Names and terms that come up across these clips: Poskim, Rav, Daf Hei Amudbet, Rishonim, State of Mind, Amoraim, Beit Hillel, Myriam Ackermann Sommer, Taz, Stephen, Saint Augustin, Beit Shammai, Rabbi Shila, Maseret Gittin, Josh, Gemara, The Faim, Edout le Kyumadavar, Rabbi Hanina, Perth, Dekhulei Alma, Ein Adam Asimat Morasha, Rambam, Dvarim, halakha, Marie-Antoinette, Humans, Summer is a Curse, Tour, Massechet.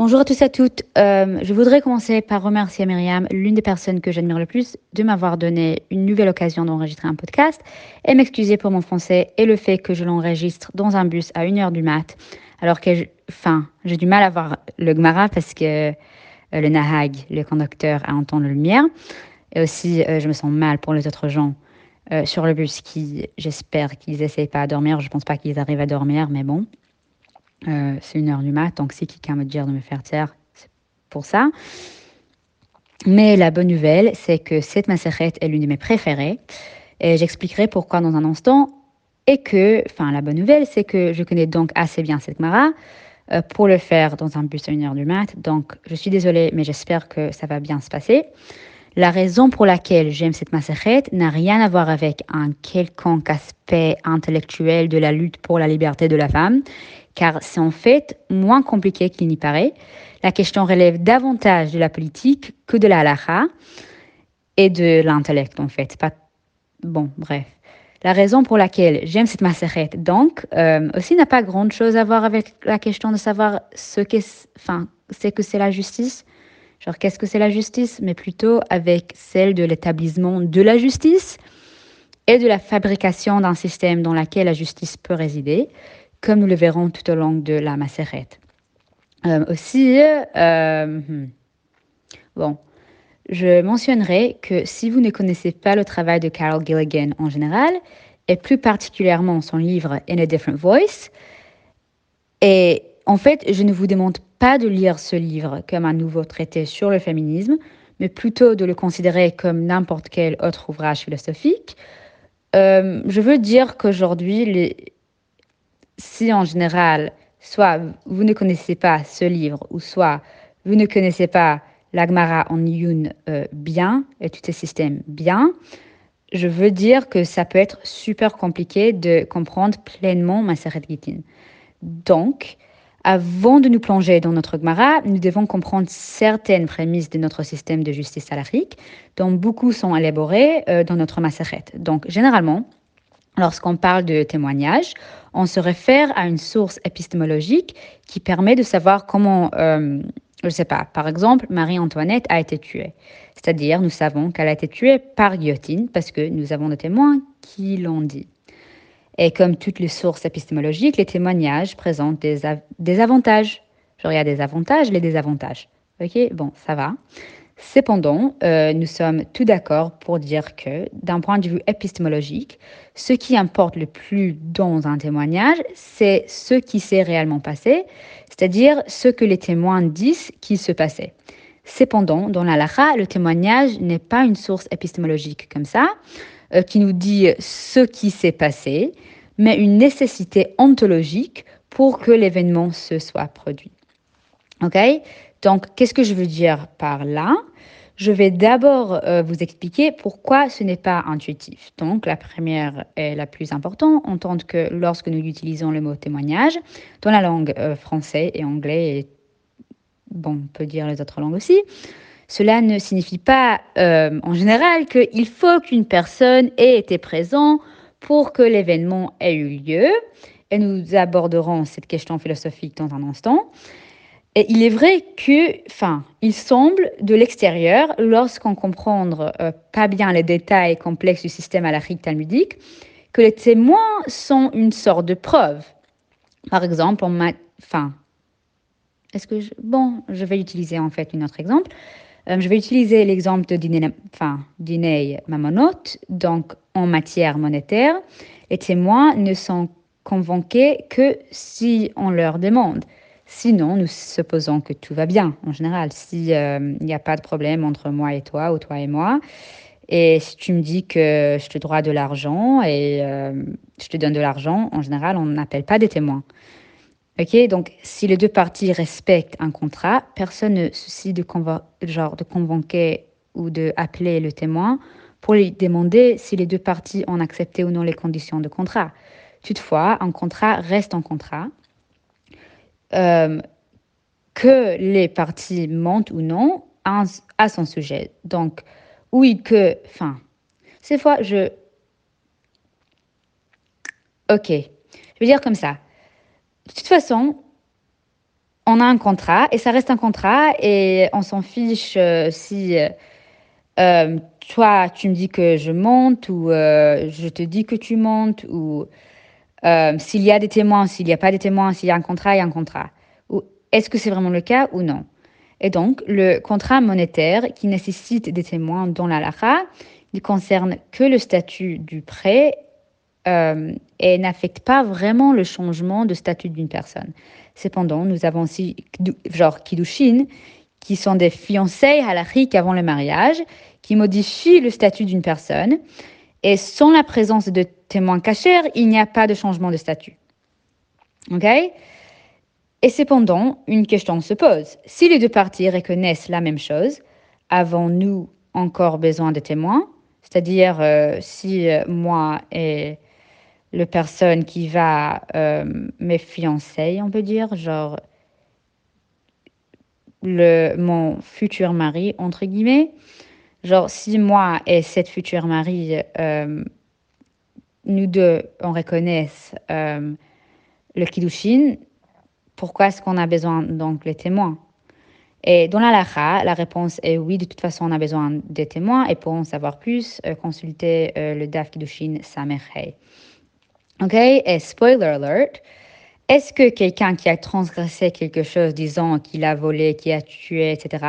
Bonjour à tous et à toutes. Je voudrais commencer par remercier Myriam, l'une des personnes que j'admire le plus, de m'avoir donné une nouvelle occasion d'enregistrer un podcast et m'excuser pour mon français et le fait que je l'enregistre dans un bus à 1h du mat, alors que j'ai du mal à voir le Gemara parce que le Nahag, le conducteur, a entendre la lumière. Et aussi, je me sens mal pour les autres gens sur le bus qui, j'espère qu'ils n'essayent pas à dormir. Je ne pense pas qu'ils arrivent à dormir, mais bon. C'est 1h du mat, donc si quelqu'un me dit de me faire taire, c'est pour ça. Mais la bonne nouvelle, c'est que cette Massechet est l'une de mes préférées. Et j'expliquerai pourquoi dans un instant. La bonne nouvelle, c'est que je connais donc assez bien cette Gemara pour le faire dans un bus à 1h du mat. Donc, je suis désolée, mais j'espère que ça va bien se passer. La raison pour laquelle j'aime cette Massechet n'a rien à voir avec un quelconque aspect intellectuel de la lutte pour la liberté de la femme, car c'est en fait moins compliqué qu'il n'y paraît. La question relève davantage de la politique que de la halakha et de l'intellect, en fait. La raison pour laquelle j'aime cette Massechet, donc, aussi n'a pas grand-chose à voir avec la question de savoir c'est la justice. Qu'est-ce que c'est la justice, mais plutôt avec celle de l'établissement de la justice et de la fabrication d'un système dans lequel la justice peut résider, comme nous le verrons tout au long de la Massechet. Je mentionnerai que si vous ne connaissez pas le travail de Carol Gilligan en général, et plus particulièrement son livre « In a Different Voice », et en fait, je ne vous demande pas de lire ce livre comme un nouveau traité sur le féminisme, mais plutôt de le considérer comme n'importe quel autre ouvrage philosophique. Je veux dire qu'aujourd'hui, si en général, soit vous ne connaissez pas ce livre, ou soit vous ne connaissez pas la Gemara en Iyun bien, et tous ces systèmes bien, je veux dire que ça peut être super compliqué de comprendre pleinement Maseret Gittin. Donc, avant de nous plonger dans notre Gemara, nous devons comprendre certaines prémices de notre système de justice halakhique, dont beaucoup sont élaborées dans notre Massechet. Donc, généralement, lorsqu'on parle de témoignage, on se réfère à une source épistémologique qui permet de savoir comment, par exemple, Marie-Antoinette a été tuée. C'est-à-dire, nous savons qu'elle a été tuée par guillotine parce que nous avons des témoins qui l'ont dit. Et comme toutes les sources épistémologiques, les témoignages présentent des avantages. Il y a des avantages, les désavantages. Ça va. Cependant, nous sommes tous d'accord pour dire que, d'un point de vue épistémologique, ce qui importe le plus dans un témoignage, c'est ce qui s'est réellement passé, c'est-à-dire ce que les témoins disent qui se passait. Cependant, dans la halakha, le témoignage n'est pas une source épistémologique comme ça, qui nous dit ce qui s'est passé, mais une nécessité ontologique pour que l'événement se soit produit. Donc, qu'est-ce que je veux dire par là? Je vais d'abord vous expliquer pourquoi ce n'est pas intuitif. Donc, la première et la plus importante, en tant que lorsque nous utilisons le mot témoignage, dans la langue française et anglais, et on peut dire les autres langues aussi, cela ne signifie pas, en général, qu'il faut qu'une personne ait été présente pour que l'événement ait eu lieu. Et nous aborderons cette question philosophique dans un instant. Et il est vrai qu'il semble, de l'extérieur, lorsqu'on ne comprend pas bien les détails complexes du système halakhique talmudique, que les témoins sont une sorte de preuve. Par exemple, je vais utiliser en fait un autre exemple. Je vais utiliser l'exemple de Dinei Mamonot. Donc, en matière monétaire, les témoins ne sont convoqués que si on leur demande. Sinon, nous supposons que tout va bien, en général. S'il n'y a pas de problème entre moi et toi, ou toi et moi, et si tu me dis que je te dois de l'argent et je te donne de l'argent, en général, on n'appelle pas des témoins. Donc, si les deux parties respectent un contrat, personne ne soucie de convoquer ou d'appeler le témoin pour lui demander si les deux parties ont accepté ou non les conditions de contrat. Toutefois, un contrat reste un contrat. Que les parties mentent ou non à son sujet. Donc, je veux dire comme ça. De toute façon, on a un contrat et ça reste un contrat et on s'en fiche si toi tu me dis que je monte ou je te dis que tu montes ou s'il y a des témoins, s'il n'y a pas des témoins, s'il y a un contrat, il y a un contrat. Ou est-ce que c'est vraiment le cas ou non? Et donc, le contrat monétaire qui nécessite des témoins dans la halakha ne concerne que le statut du prêt et n'affecte pas vraiment le changement de statut d'une personne. Cependant, nous avons aussi genre Kidushin, qui sont des fiançailles halakhiques avant le mariage, qui modifient le statut d'une personne. Et sans la présence de témoins cachers, il n'y a pas de changement de statut. OK ? Et cependant, une question se pose. Si les deux parties reconnaissent la même chose, avons-nous encore besoin de témoins? C'est-à-dire, si moi et la personne qui va me fiancer, on peut dire, genre mon futur mari, entre guillemets, genre si moi et cette future mari, nous deux, on reconnaisse le Kiddushin, pourquoi est-ce qu'on a besoin donc les témoins? Et dans la halakha, la réponse est oui, de toute façon, on a besoin des témoins. Et pour en savoir plus, consultez le Daf Kiddushin Samerhei. OK? Et spoiler alert, est-ce que quelqu'un qui a transgressé quelque chose, disant qu'il a volé, qu'il a tué, etc.,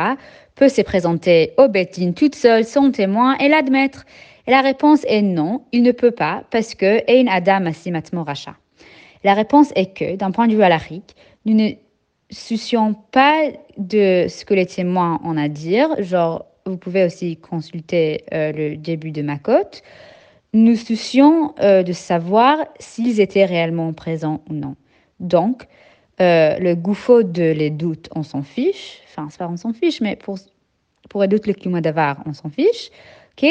peut se présenter au Beit Din toute seule, sans témoin, et l'admettre? Et la réponse est non, il ne peut pas, parce que Ein Adam Asimat Morasha. La réponse est que, d'un point de vue halakhique, nous ne soucions pas de ce que les témoins ont à dire. Genre, vous pouvez aussi consulter le début de ma cote. Nous soucions de savoir s'ils étaient réellement présents ou non. Donc, le gouffre de les doutes, on s'en fiche. Enfin, c'est pas on s'en fiche, mais pour Edout le Kyumadavar, on s'en fiche. OK,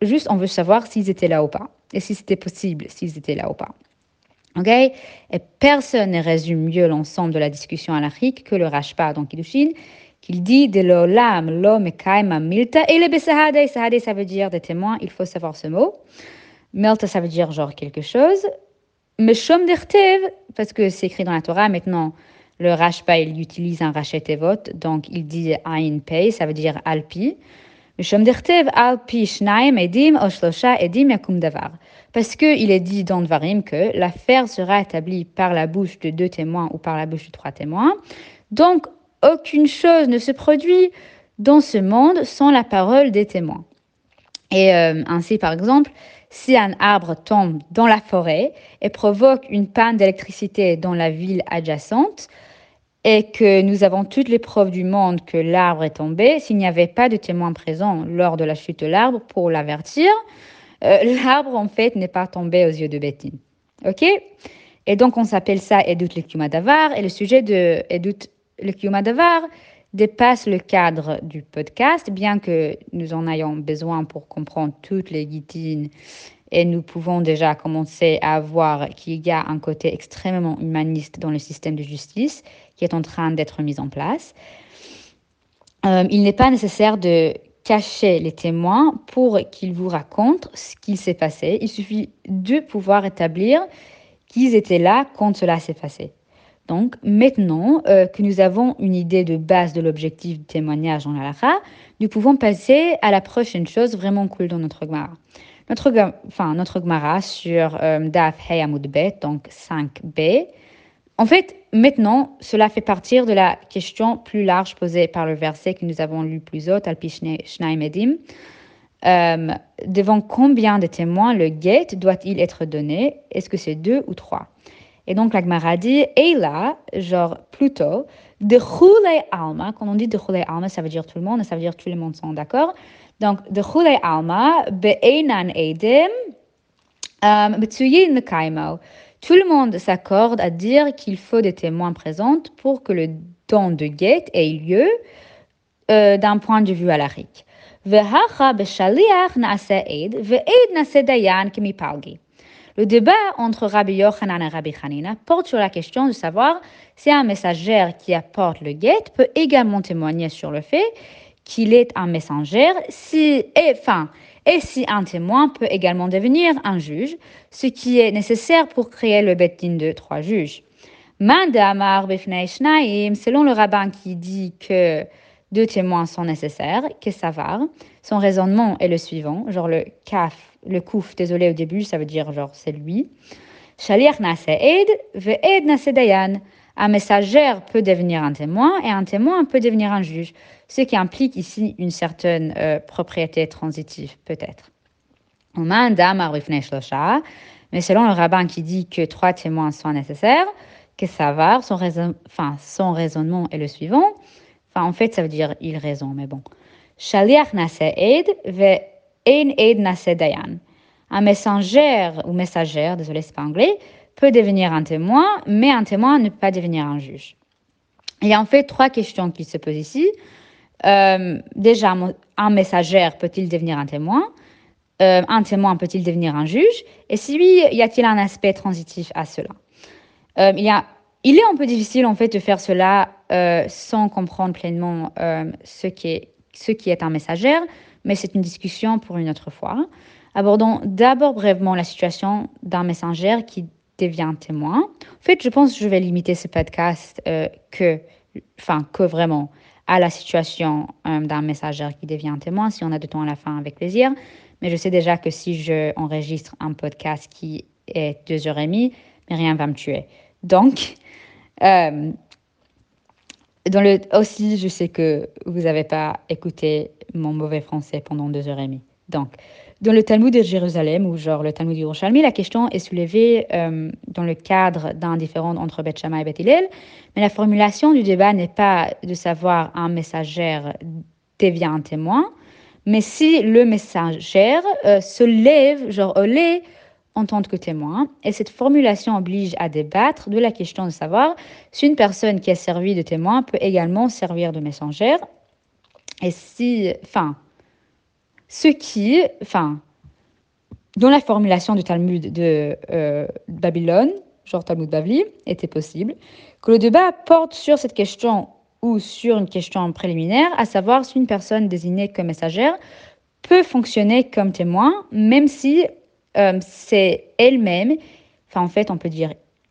juste, on veut savoir s'ils étaient là ou pas. Et si c'était possible, s'ils étaient là ou pas. OK? Et personne ne résume mieux l'ensemble de la discussion halakhique que le Rashba dans Kiddushin, qu'il dit de l'olam, l'homme kaima milta, et le besahade, sahade, ça veut dire des témoins, il faut savoir ce mot. Milta, ça veut dire genre quelque chose. Meshom dertev, parce que c'est écrit dans la Torah, maintenant le Rashba, il utilise un rachetevot, donc il dit ayin pei, ça veut dire alpi. Meshom dertev, alpi shnaï medim, oshlosha edim yakum davar. Parce qu'il est dit dans Dvarim que l'affaire sera établie par la bouche de 2 témoins ou par la bouche de 3 témoins. Donc, aucune chose ne se produit dans ce monde sans la parole des témoins. Et ainsi, par exemple, si un arbre tombe dans la forêt et provoque une panne d'électricité dans la ville adjacente, et que nous avons toutes les preuves du monde que l'arbre est tombé, s'il n'y avait pas de témoins présents lors de la chute de l'arbre pour l'avertir, l'arbre, en fait, n'est pas tombé aux yeux de Beit Din. OK? Et donc, on s'appelle ça Edout le Kyumadavar. Et le sujet de Edout le Kyumadavar dépasse le cadre du podcast, bien que nous en ayons besoin pour comprendre toutes les guitines. Et nous pouvons déjà commencer à voir qu'il y a un côté extrêmement humaniste dans le système de justice qui est en train d'être mis en place. Il n'est pas nécessaire de cacher les témoins pour qu'ils vous racontent ce qui s'est passé. Il suffit de pouvoir établir qu'ils étaient là quand cela s'est passé. Donc, maintenant que nous avons une idée de base de l'objectif du témoignage en halakha, nous pouvons passer à la prochaine chose vraiment cool dans notre Gemara. Notre Gemara sur Daf Hei Amudbet, donc 5b. En fait, maintenant, cela fait partir de la question plus large posée par le verset que nous avons lu plus haut, Alpi Shnaï Medim. Devant combien de témoins le guet doit-il être donné? Est-ce que c'est 2 ou 3? Et donc, la Gemara dit, et là, genre plutôt, Dekhulei Alma. Quand on dit Dekhulei Alma, ça veut dire tout le monde, et ça veut dire tous les mondes sont d'accord. Donc, Dekhulei Alma, Be'einan Eidem, Betsuyin Mekaimo. Tout le monde s'accorde à dire qu'il faut des témoins présents pour que le don de guet ait lieu d'un point de vue halakhique. Le débat entre Rabbi Yochanan et Rabbi Hanina porte sur la question de savoir si un messager qui apporte le guet peut également témoigner sur le fait qu'il est un messager, si un témoin peut également devenir un juge, ce qui est nécessaire pour créer le Beit Din de 3 juges. Mandamar befnei shnaim, selon le rabbin qui dit que deux témoins sont nécessaires, kesavar, son raisonnement est le suivant, genre le kouf, désolé au début, ça veut dire genre c'est lui. Shaliach nase ed, ve ed nase dayan. Un messager peut devenir un témoin et un témoin peut devenir un juge, ce qui implique ici une certaine propriété transitive, peut-être. Mais selon le rabbin qui dit que trois témoins sont nécessaires, que ça va, son raisonnement est le suivant. Enfin, en fait, ça veut dire il raisonne, mais bon. Shaliach nase ed ve ein ed nase dayan. Un messager ou messagère, désolé, c'est pas anglais, peut devenir un témoin, mais un témoin ne peut pas devenir un juge. Il y a en fait trois questions qui se posent ici. Déjà, un messager peut-il devenir un témoin ? Un témoin peut-il devenir un juge ? Et si oui, y a-t-il un aspect transitif à cela ? Il est un peu difficile en fait de faire cela sans comprendre pleinement ce qui est un messager, mais c'est une discussion pour une autre fois. Abordons d'abord brièvement la situation d'un messager qui devient témoin. En fait, je pense que je vais limiter ce podcast que vraiment à la situation d'un messager qui devient témoin, si on a du temps à la fin, avec plaisir. Mais je sais déjà que si je enregistre un podcast qui est 2h30, Myriam va me tuer. Donc, aussi, je sais que vous n'avez pas écouté mon mauvais français pendant 2h30. Donc, dans le Talmud de Jérusalem, ou genre le Talmud Yerushalmi, la question est soulevée dans le cadre d'un différend entre Beit Shammai et Beit Hillel, mais la formulation du débat n'est pas de savoir un messager devient un témoin, mais si le messager se lève, genre au lait, en tant que témoin, et cette formulation oblige à débattre de la question de savoir si une personne qui a servi de témoin peut également servir de messager, et si, dont la formulation du Talmud de Babylone, genre Talmud Bavli, était possible, que le débat porte sur cette question ou sur une question préliminaire, à savoir si une personne désignée comme messagère peut fonctionner comme témoin, même si c'est elle-même,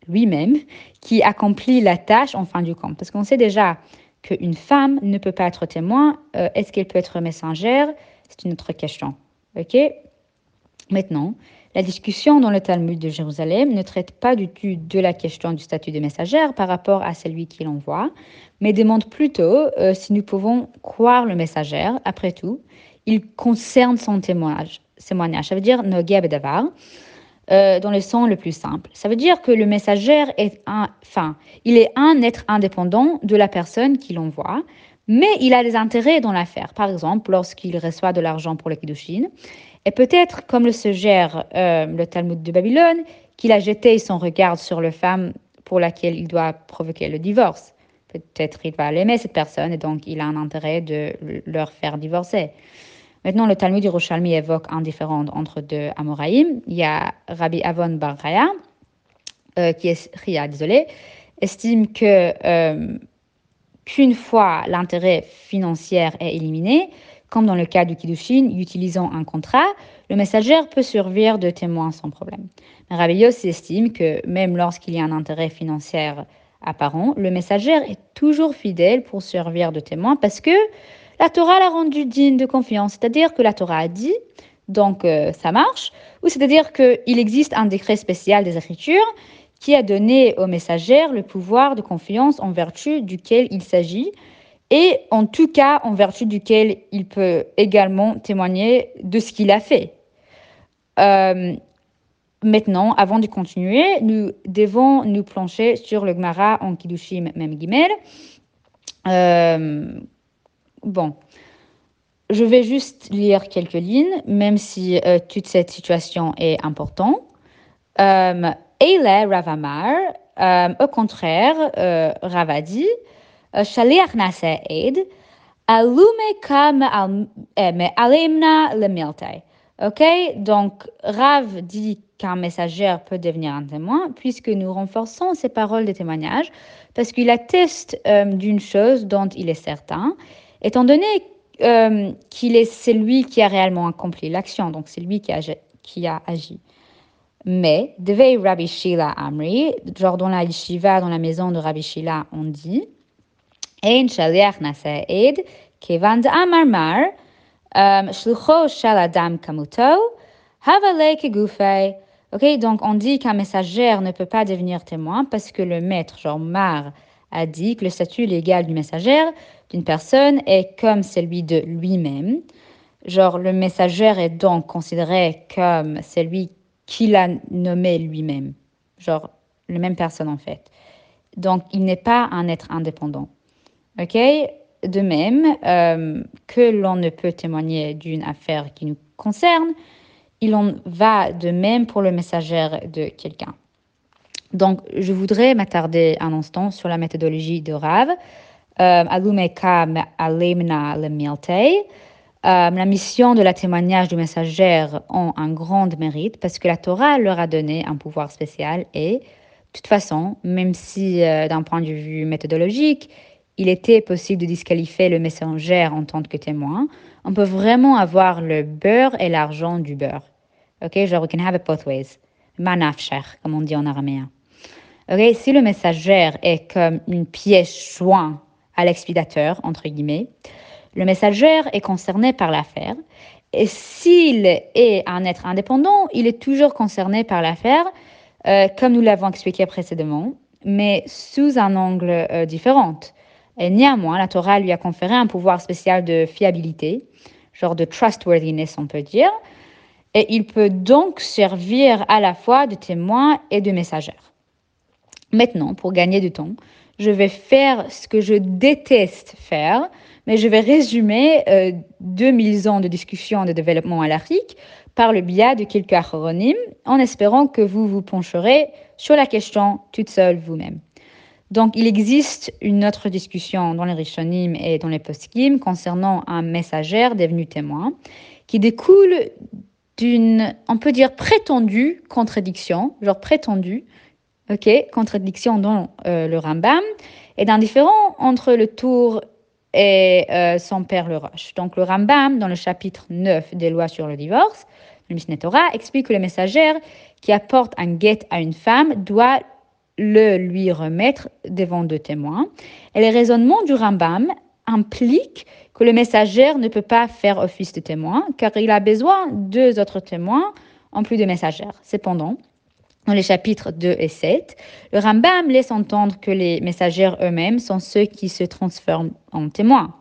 lui-même, qui accomplit la tâche en fin du compte. Parce qu'on sait déjà qu'une femme ne peut pas être témoin, est-ce qu'elle peut être messagère ? C'est une autre question. Ok. Maintenant, la discussion dans le Talmud de Jérusalem ne traite pas du tout de la question du statut de messagère par rapport à celui qui l'envoie, mais demande plutôt si nous pouvons croire le messagère. Après tout, il concerne son témoignage. Ça veut dire Nogia Bedavar, dans le sens le plus simple. Ça veut dire que le messager est un être indépendant de la personne qui l'envoie, mais il a des intérêts dans l'affaire. Par exemple, lorsqu'il reçoit de l'argent pour le Kidushin, et peut-être, comme le suggère le Talmud de Babylone, qu'il a jeté son regard sur la femme pour laquelle il doit provoquer le divorce. Peut-être il va l'aimer, cette personne, et donc il a un intérêt de leur faire divorcer. Maintenant, le Talmud Yerushalmi évoque un différend entre deux Amoraïm. Il y a Rabbi Avon Barraya, estime que... qu'une fois l'intérêt financier est éliminé, comme dans le cas du Kiddushin, utilisant un contrat, le messager peut servir de témoin sans problème. Mais Rabbi Yossi estime que même lorsqu'il y a un intérêt financier apparent, le messager est toujours fidèle pour servir de témoin parce que la Torah l'a rendu digne de confiance, c'est-à-dire que la Torah a dit, donc ça marche, ou c'est-à-dire qu'il existe un décret spécial des Écritures qui a donné au messager le pouvoir de confiance en vertu duquel il s'agit et en tout cas en vertu duquel il peut également témoigner de ce qu'il a fait. Maintenant, avant de continuer, nous devons nous plancher sur le Gemara en Kiddushim Mem Gimel. Je vais juste lire quelques lignes, même si toute cette situation est importante. Eile Rav Amar, au contraire, Rav a dit, Shaliach nase ed, alume ka me'alemna le miltai. Ok, donc Rav dit qu'un messager peut devenir un témoin, puisque nous renforçons ces paroles de témoignage, parce qu'il atteste d'une chose dont il est certain, étant donné qu'il est celui qui a réellement accompli l'action, donc c'est lui qui a agi. Mais, Devei Rabbi Shila Amri, genre dans la yeshiva, dans la maison de Rabbi Shila, on dit Ein shaliach nasa'ed, kevan d'amar mar, shlucho shal adam kamuto, havale kegufei. Ok, donc on dit qu'un messager ne peut pas devenir témoin parce que le maître, genre Mar, a dit que le statut légal du messager, d'une personne, est comme celui de lui-même. Genre, le messager est donc considéré comme celui qu'il a nommé lui-même. Genre, la même personne, en fait. Donc, il n'est pas un être indépendant. Ok? De même que l'on ne peut témoigner d'une affaire qui nous concerne, il en va de même pour le messager de quelqu'un. Donc, je voudrais m'attarder un instant sur la méthodologie de Rav. La mission de la témoignage du messager ont un grand mérite parce que la Torah leur a donné un pouvoir spécial et, de toute façon, même si d'un point de vue méthodologique, il était possible de disqualifier le messager en tant que témoin, on peut vraiment avoir le beurre et l'argent du beurre. Ok, genre, we can have it both ways. Manafsher, comme on dit en araméen. Ok, si le messager est comme une pièce jointe à l'expidateur, entre guillemets, le messager est concerné par l'affaire. Et s'il est un être indépendant, il est toujours concerné par l'affaire, comme nous l'avons expliqué précédemment, mais sous un angle différent. Et néanmoins, la Torah lui a conféré un pouvoir spécial de fiabilité, genre de trustworthiness, on peut dire, et il peut donc servir à la fois de témoin et de messager. Maintenant, pour gagner du temps, je vais faire ce que je déteste faire, mais je vais résumer 2000 ans de discussion de développement halakhique par le biais de quelques acronymes, en espérant que vous vous pencherez sur la question toute seule vous-même. Donc, il existe une autre discussion dans les Rishonim et dans les Poskim concernant un messager devenu témoin qui découle d'une, on peut dire, prétendue contradiction, genre prétendue, ok, contradiction dans le Rambam, et d'un différend entre le Tour et son père le Roche. Donc, le Rambam, dans le chapitre 9 des lois sur le divorce, le Mishneh Torah, explique que le messager qui apporte un guet à une femme doit le lui remettre devant deux témoins. Et les raisonnements du Rambam impliquent que le messager ne peut pas faire office de témoin, car il a besoin de deux autres témoins en plus de messagères. Cependant, dans les chapitres 2 et 7, le Rambam laisse entendre que les messagères eux-mêmes sont ceux qui se transforment en témoins.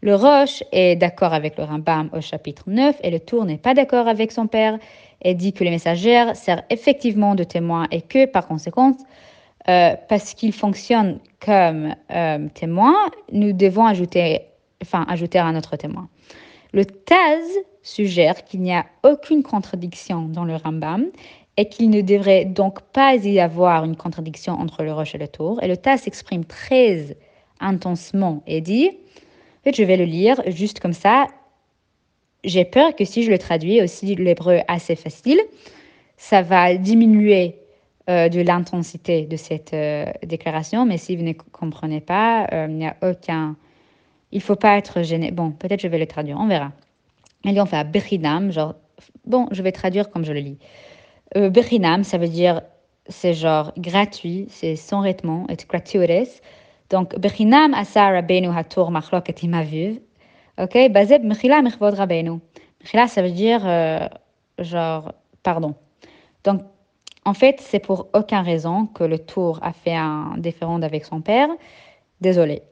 Le Roche est d'accord avec le Rambam au chapitre 9 et le Tour n'est pas d'accord avec son père et dit que les messagères servent effectivement de témoins et que, par conséquent, parce qu'ils fonctionnent comme témoins, nous devons ajouter un autre témoin. Le Taz suggère qu'il n'y a aucune contradiction dans le Rambam et qu'il ne devrait donc pas y avoir une contradiction entre le Roche et le Tour. Et le Taz s'exprime très intensement et dit... Je vais le lire juste comme ça. J'ai peur que si je le traduis aussi l'hébreu assez facile, ça va diminuer de l'intensité de cette déclaration. Mais si vous ne comprenez pas, il n'y a aucun... Il ne faut pas être gêné. Bon, peut-être je vais le traduire, on verra. Et là, on fait « Bechinam », genre... Bon, je vais traduire comme je le lis. « Bechinam », ça veut dire, c'est genre gratuit, c'est sans vêtements, « et gratuites ». Donc, Bechinam asa Rabbeinu haTour machloket imaviv. Ok, basé Mechila mechvod Rabbeinu. Mechila, ça veut dire genre pardon. Donc, en fait, c'est pour aucune raison que le Tour a fait un différend avec son père. Désolé.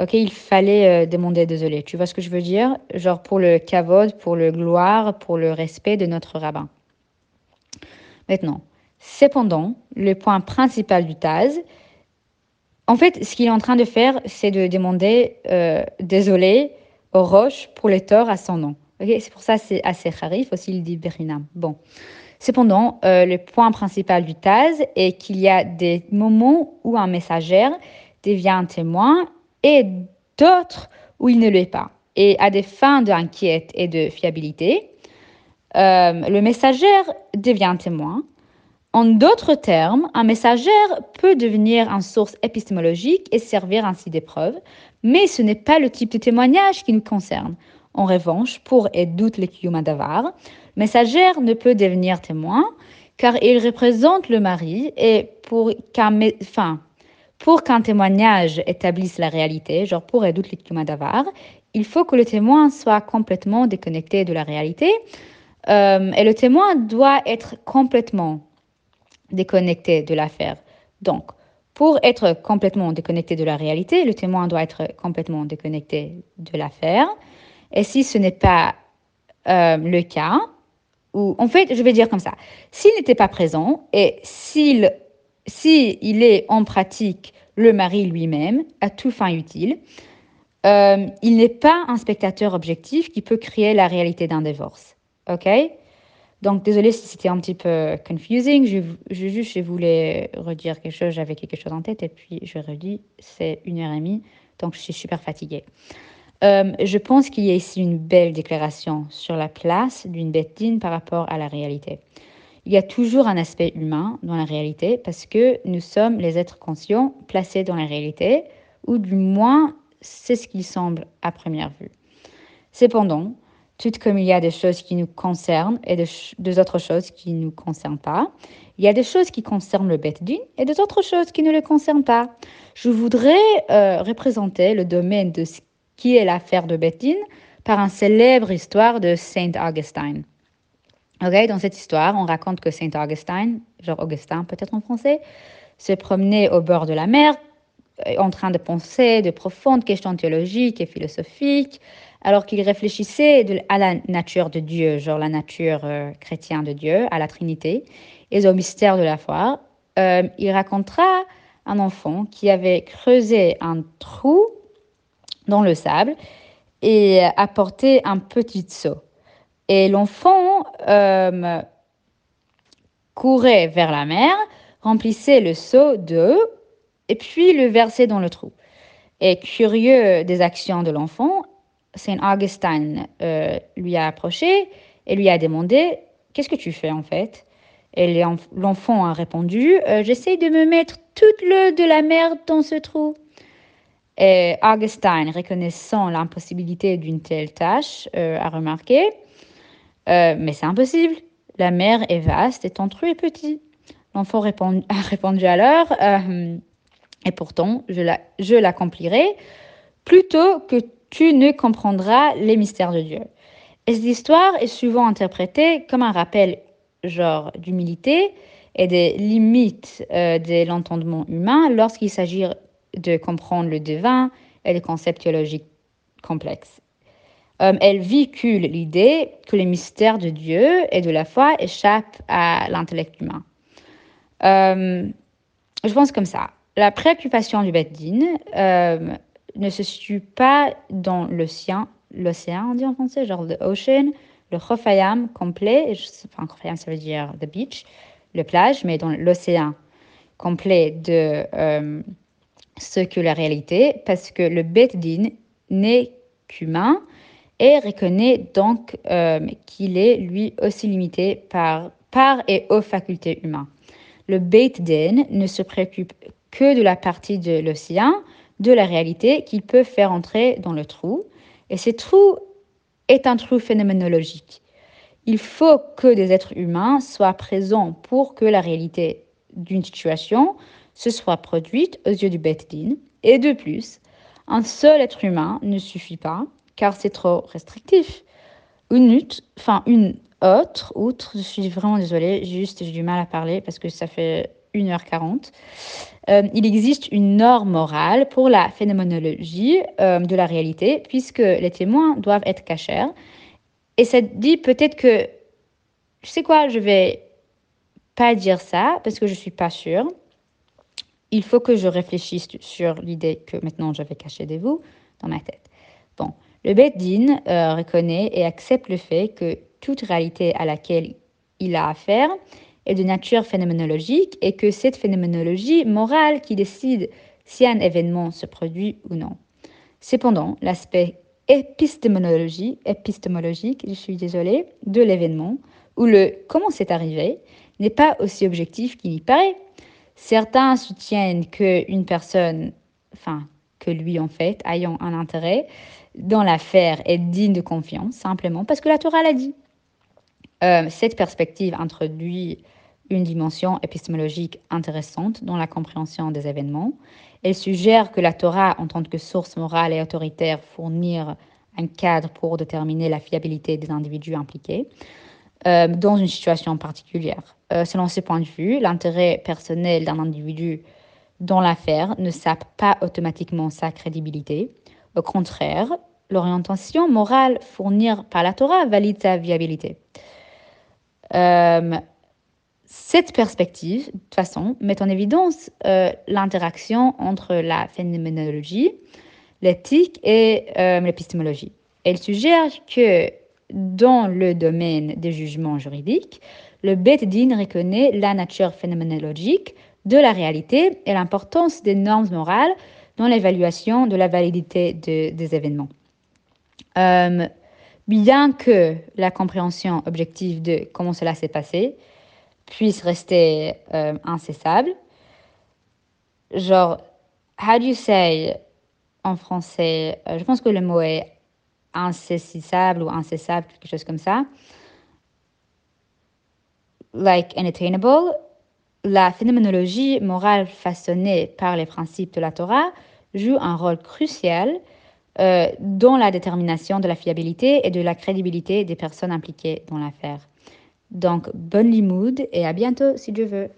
Ok, il fallait demander désolé. Tu vois ce que je veux dire? Genre pour le kavod, pour le gloire, pour le respect de notre rabbin. Maintenant, cependant, le point principal du Taz. En fait, ce qu'il est en train de faire, c'est de demander désolé au Roche pour les torts à son nom. Okay, c'est pour ça que c'est assez charif, aussi il dit Bechinam. Bon. Cependant, le point principal du Taz est qu'il y a des moments où un messager devient un témoin et d'autres où il ne l'est pas. Et à des fins d'enquête et de fiabilité, le messager devient un témoin. En d'autres termes, un messager peut devenir une source épistémologique et servir ainsi des preuves, mais ce n'est pas le type de témoignage qui nous concerne. En revanche, pour Edout le Kyumadavar, le messager ne peut devenir témoin car il représente le mari et pour qu'un témoignage établisse la réalité, genre pour Edout le Kyumadavar, il faut que le témoin soit complètement déconnecté de la réalité et le témoin doit être complètement déconnecté de l'affaire. Donc, pour être complètement déconnecté de la réalité, le témoin doit être complètement déconnecté de l'affaire. Et si ce n'est pas le cas, ou en fait, je vais dire comme ça, s'il n'était pas présent et s'il est en pratique le mari lui-même, à toute fin utile, il n'est pas un spectateur objectif qui peut créer la réalité d'un divorce. OK ? Donc, désolée si c'était un petit peu confusing. Je voulais redire quelque chose, j'avais quelque chose en tête et puis je redis, c'est 1h30, donc je suis super fatiguée. Je pense qu'il y a ici une belle déclaration sur la place d'une Beit Din par rapport à la réalité. Il y a toujours un aspect humain dans la réalité parce que nous sommes les êtres conscients placés dans la réalité, ou du moins, c'est ce qu'il semble à première vue. Cependant, tout comme il y a des choses qui nous concernent et des autres choses qui ne nous concernent pas, il y a des choses qui concernent le Beit Din et des autres choses qui ne le concernent pas. Je voudrais représenter le domaine de ce qui est l'affaire de Beit Din par une célèbre histoire de Saint Augustin. Okay, dans cette histoire, on raconte que Saint Augustin, genre Augustin peut-être en français, se promenait au bord de la mer en train de penser de profondes questions théologiques et philosophiques, alors qu'il réfléchissait à la nature de Dieu, genre la nature chrétienne de Dieu, à la Trinité, et au mystère de la foi. Il racontera un enfant qui avait creusé un trou dans le sable et apporté un petit seau. Et l'enfant courait vers la mer, remplissait le seau d'eau et puis le versait dans le trou. Et curieux des actions de l'enfant, Saint Augustin lui a approché et lui a demandé « Qu'est-ce que tu fais en fait ?» Et l'enfant a répondu « J'essaie de me mettre toute l'eau de la mer dans ce trou. » Et Augustin, reconnaissant l'impossibilité d'une telle tâche, a remarqué « Mais c'est impossible, la mer est vaste et ton trou est petit. » L'enfant a répondu alors « Et pourtant, je l'accomplirai plutôt que tu ne comprendras les mystères de Dieu. » Et cette histoire est souvent interprétée comme un rappel genre d'humilité et des limites de l'entendement humain lorsqu'il s'agit de comprendre le divin et les concepts théologiques complexes. Elle véhicule l'idée que les mystères de Dieu et de la foi échappent à l'intellect humain. Je pense comme ça. La préoccupation du Beit Din ne se situe pas dans l'océan, on dit en français, genre the ocean, le Chofayam complet, enfin Chofayam ça veut dire the beach, le plage, mais dans l'océan complet de ce que la réalité, parce que le Beit Din n'est qu'humain et reconnaît donc qu'il est lui aussi limité par et aux facultés humaines. Le Beit Din ne se préoccupe que de la partie de l'océan, de la réalité qu'il peut faire entrer dans le trou. Et ce trou est un trou phénoménologique. Il faut que des êtres humains soient présents pour que la réalité d'une situation se soit produite aux yeux du Beit Din. Et de plus, un seul être humain ne suffit pas, car c'est trop restrictif. Une autre, je suis vraiment désolée, juste j'ai du mal à parler parce que ça fait 1h40. Il existe une norme morale pour la phénoménologie de la réalité, puisque les témoins doivent être cachers. Et ça dit peut-être que, tu sais quoi, je ne vais pas dire ça parce que je ne suis pas sûre. Il faut que je réfléchisse sur l'idée que maintenant je vais cacher des vous dans ma tête. Bon, le Beit Din reconnaît et accepte le fait que toute réalité à laquelle il a affaire est de nature phénoménologique et que cette phénoménologie morale qui décide si un événement se produit ou non. Cependant, l'aspect épistémologique, je suis désolée, de l'événement ou le « comment c'est arrivé » n'est pas aussi objectif qu'il y paraît. Certains soutiennent qu'une personne, que lui en fait, ayant un intérêt dans l'affaire est digne de confiance, simplement parce que la Torah l'a dit. Cette perspective introduit une dimension épistémologique intéressante dans la compréhension des événements. Elle suggère que la Torah, en tant que source morale et autoritaire, fournit un cadre pour déterminer la fiabilité des individus impliqués dans une situation particulière. Selon ce point de vue, l'intérêt personnel d'un individu dans l'affaire ne sape pas automatiquement sa crédibilité. Au contraire, l'orientation morale fournie par la Torah valide sa viabilité. Cette perspective, de toute façon, met en évidence l'interaction entre la phénoménologie, l'éthique et l'épistémologie. Elle suggère que, dans le domaine des jugements juridiques, le Beit Din reconnaît la nature phénoménologique de la réalité et l'importance des normes morales dans l'évaluation de la validité des événements. Bien que la compréhension objective de comment cela s'est passé puisse rester incessable, genre, how do you say en français, je pense que le mot est insaisissable ou incessable, quelque chose comme ça, like unattainable. La phénoménologie morale façonnée par les principes de la Torah joue un rôle crucial dans la détermination de la fiabilité et de la crédibilité des personnes impliquées dans l'affaire. Donc, bonne limoud et à bientôt si Dieu veut.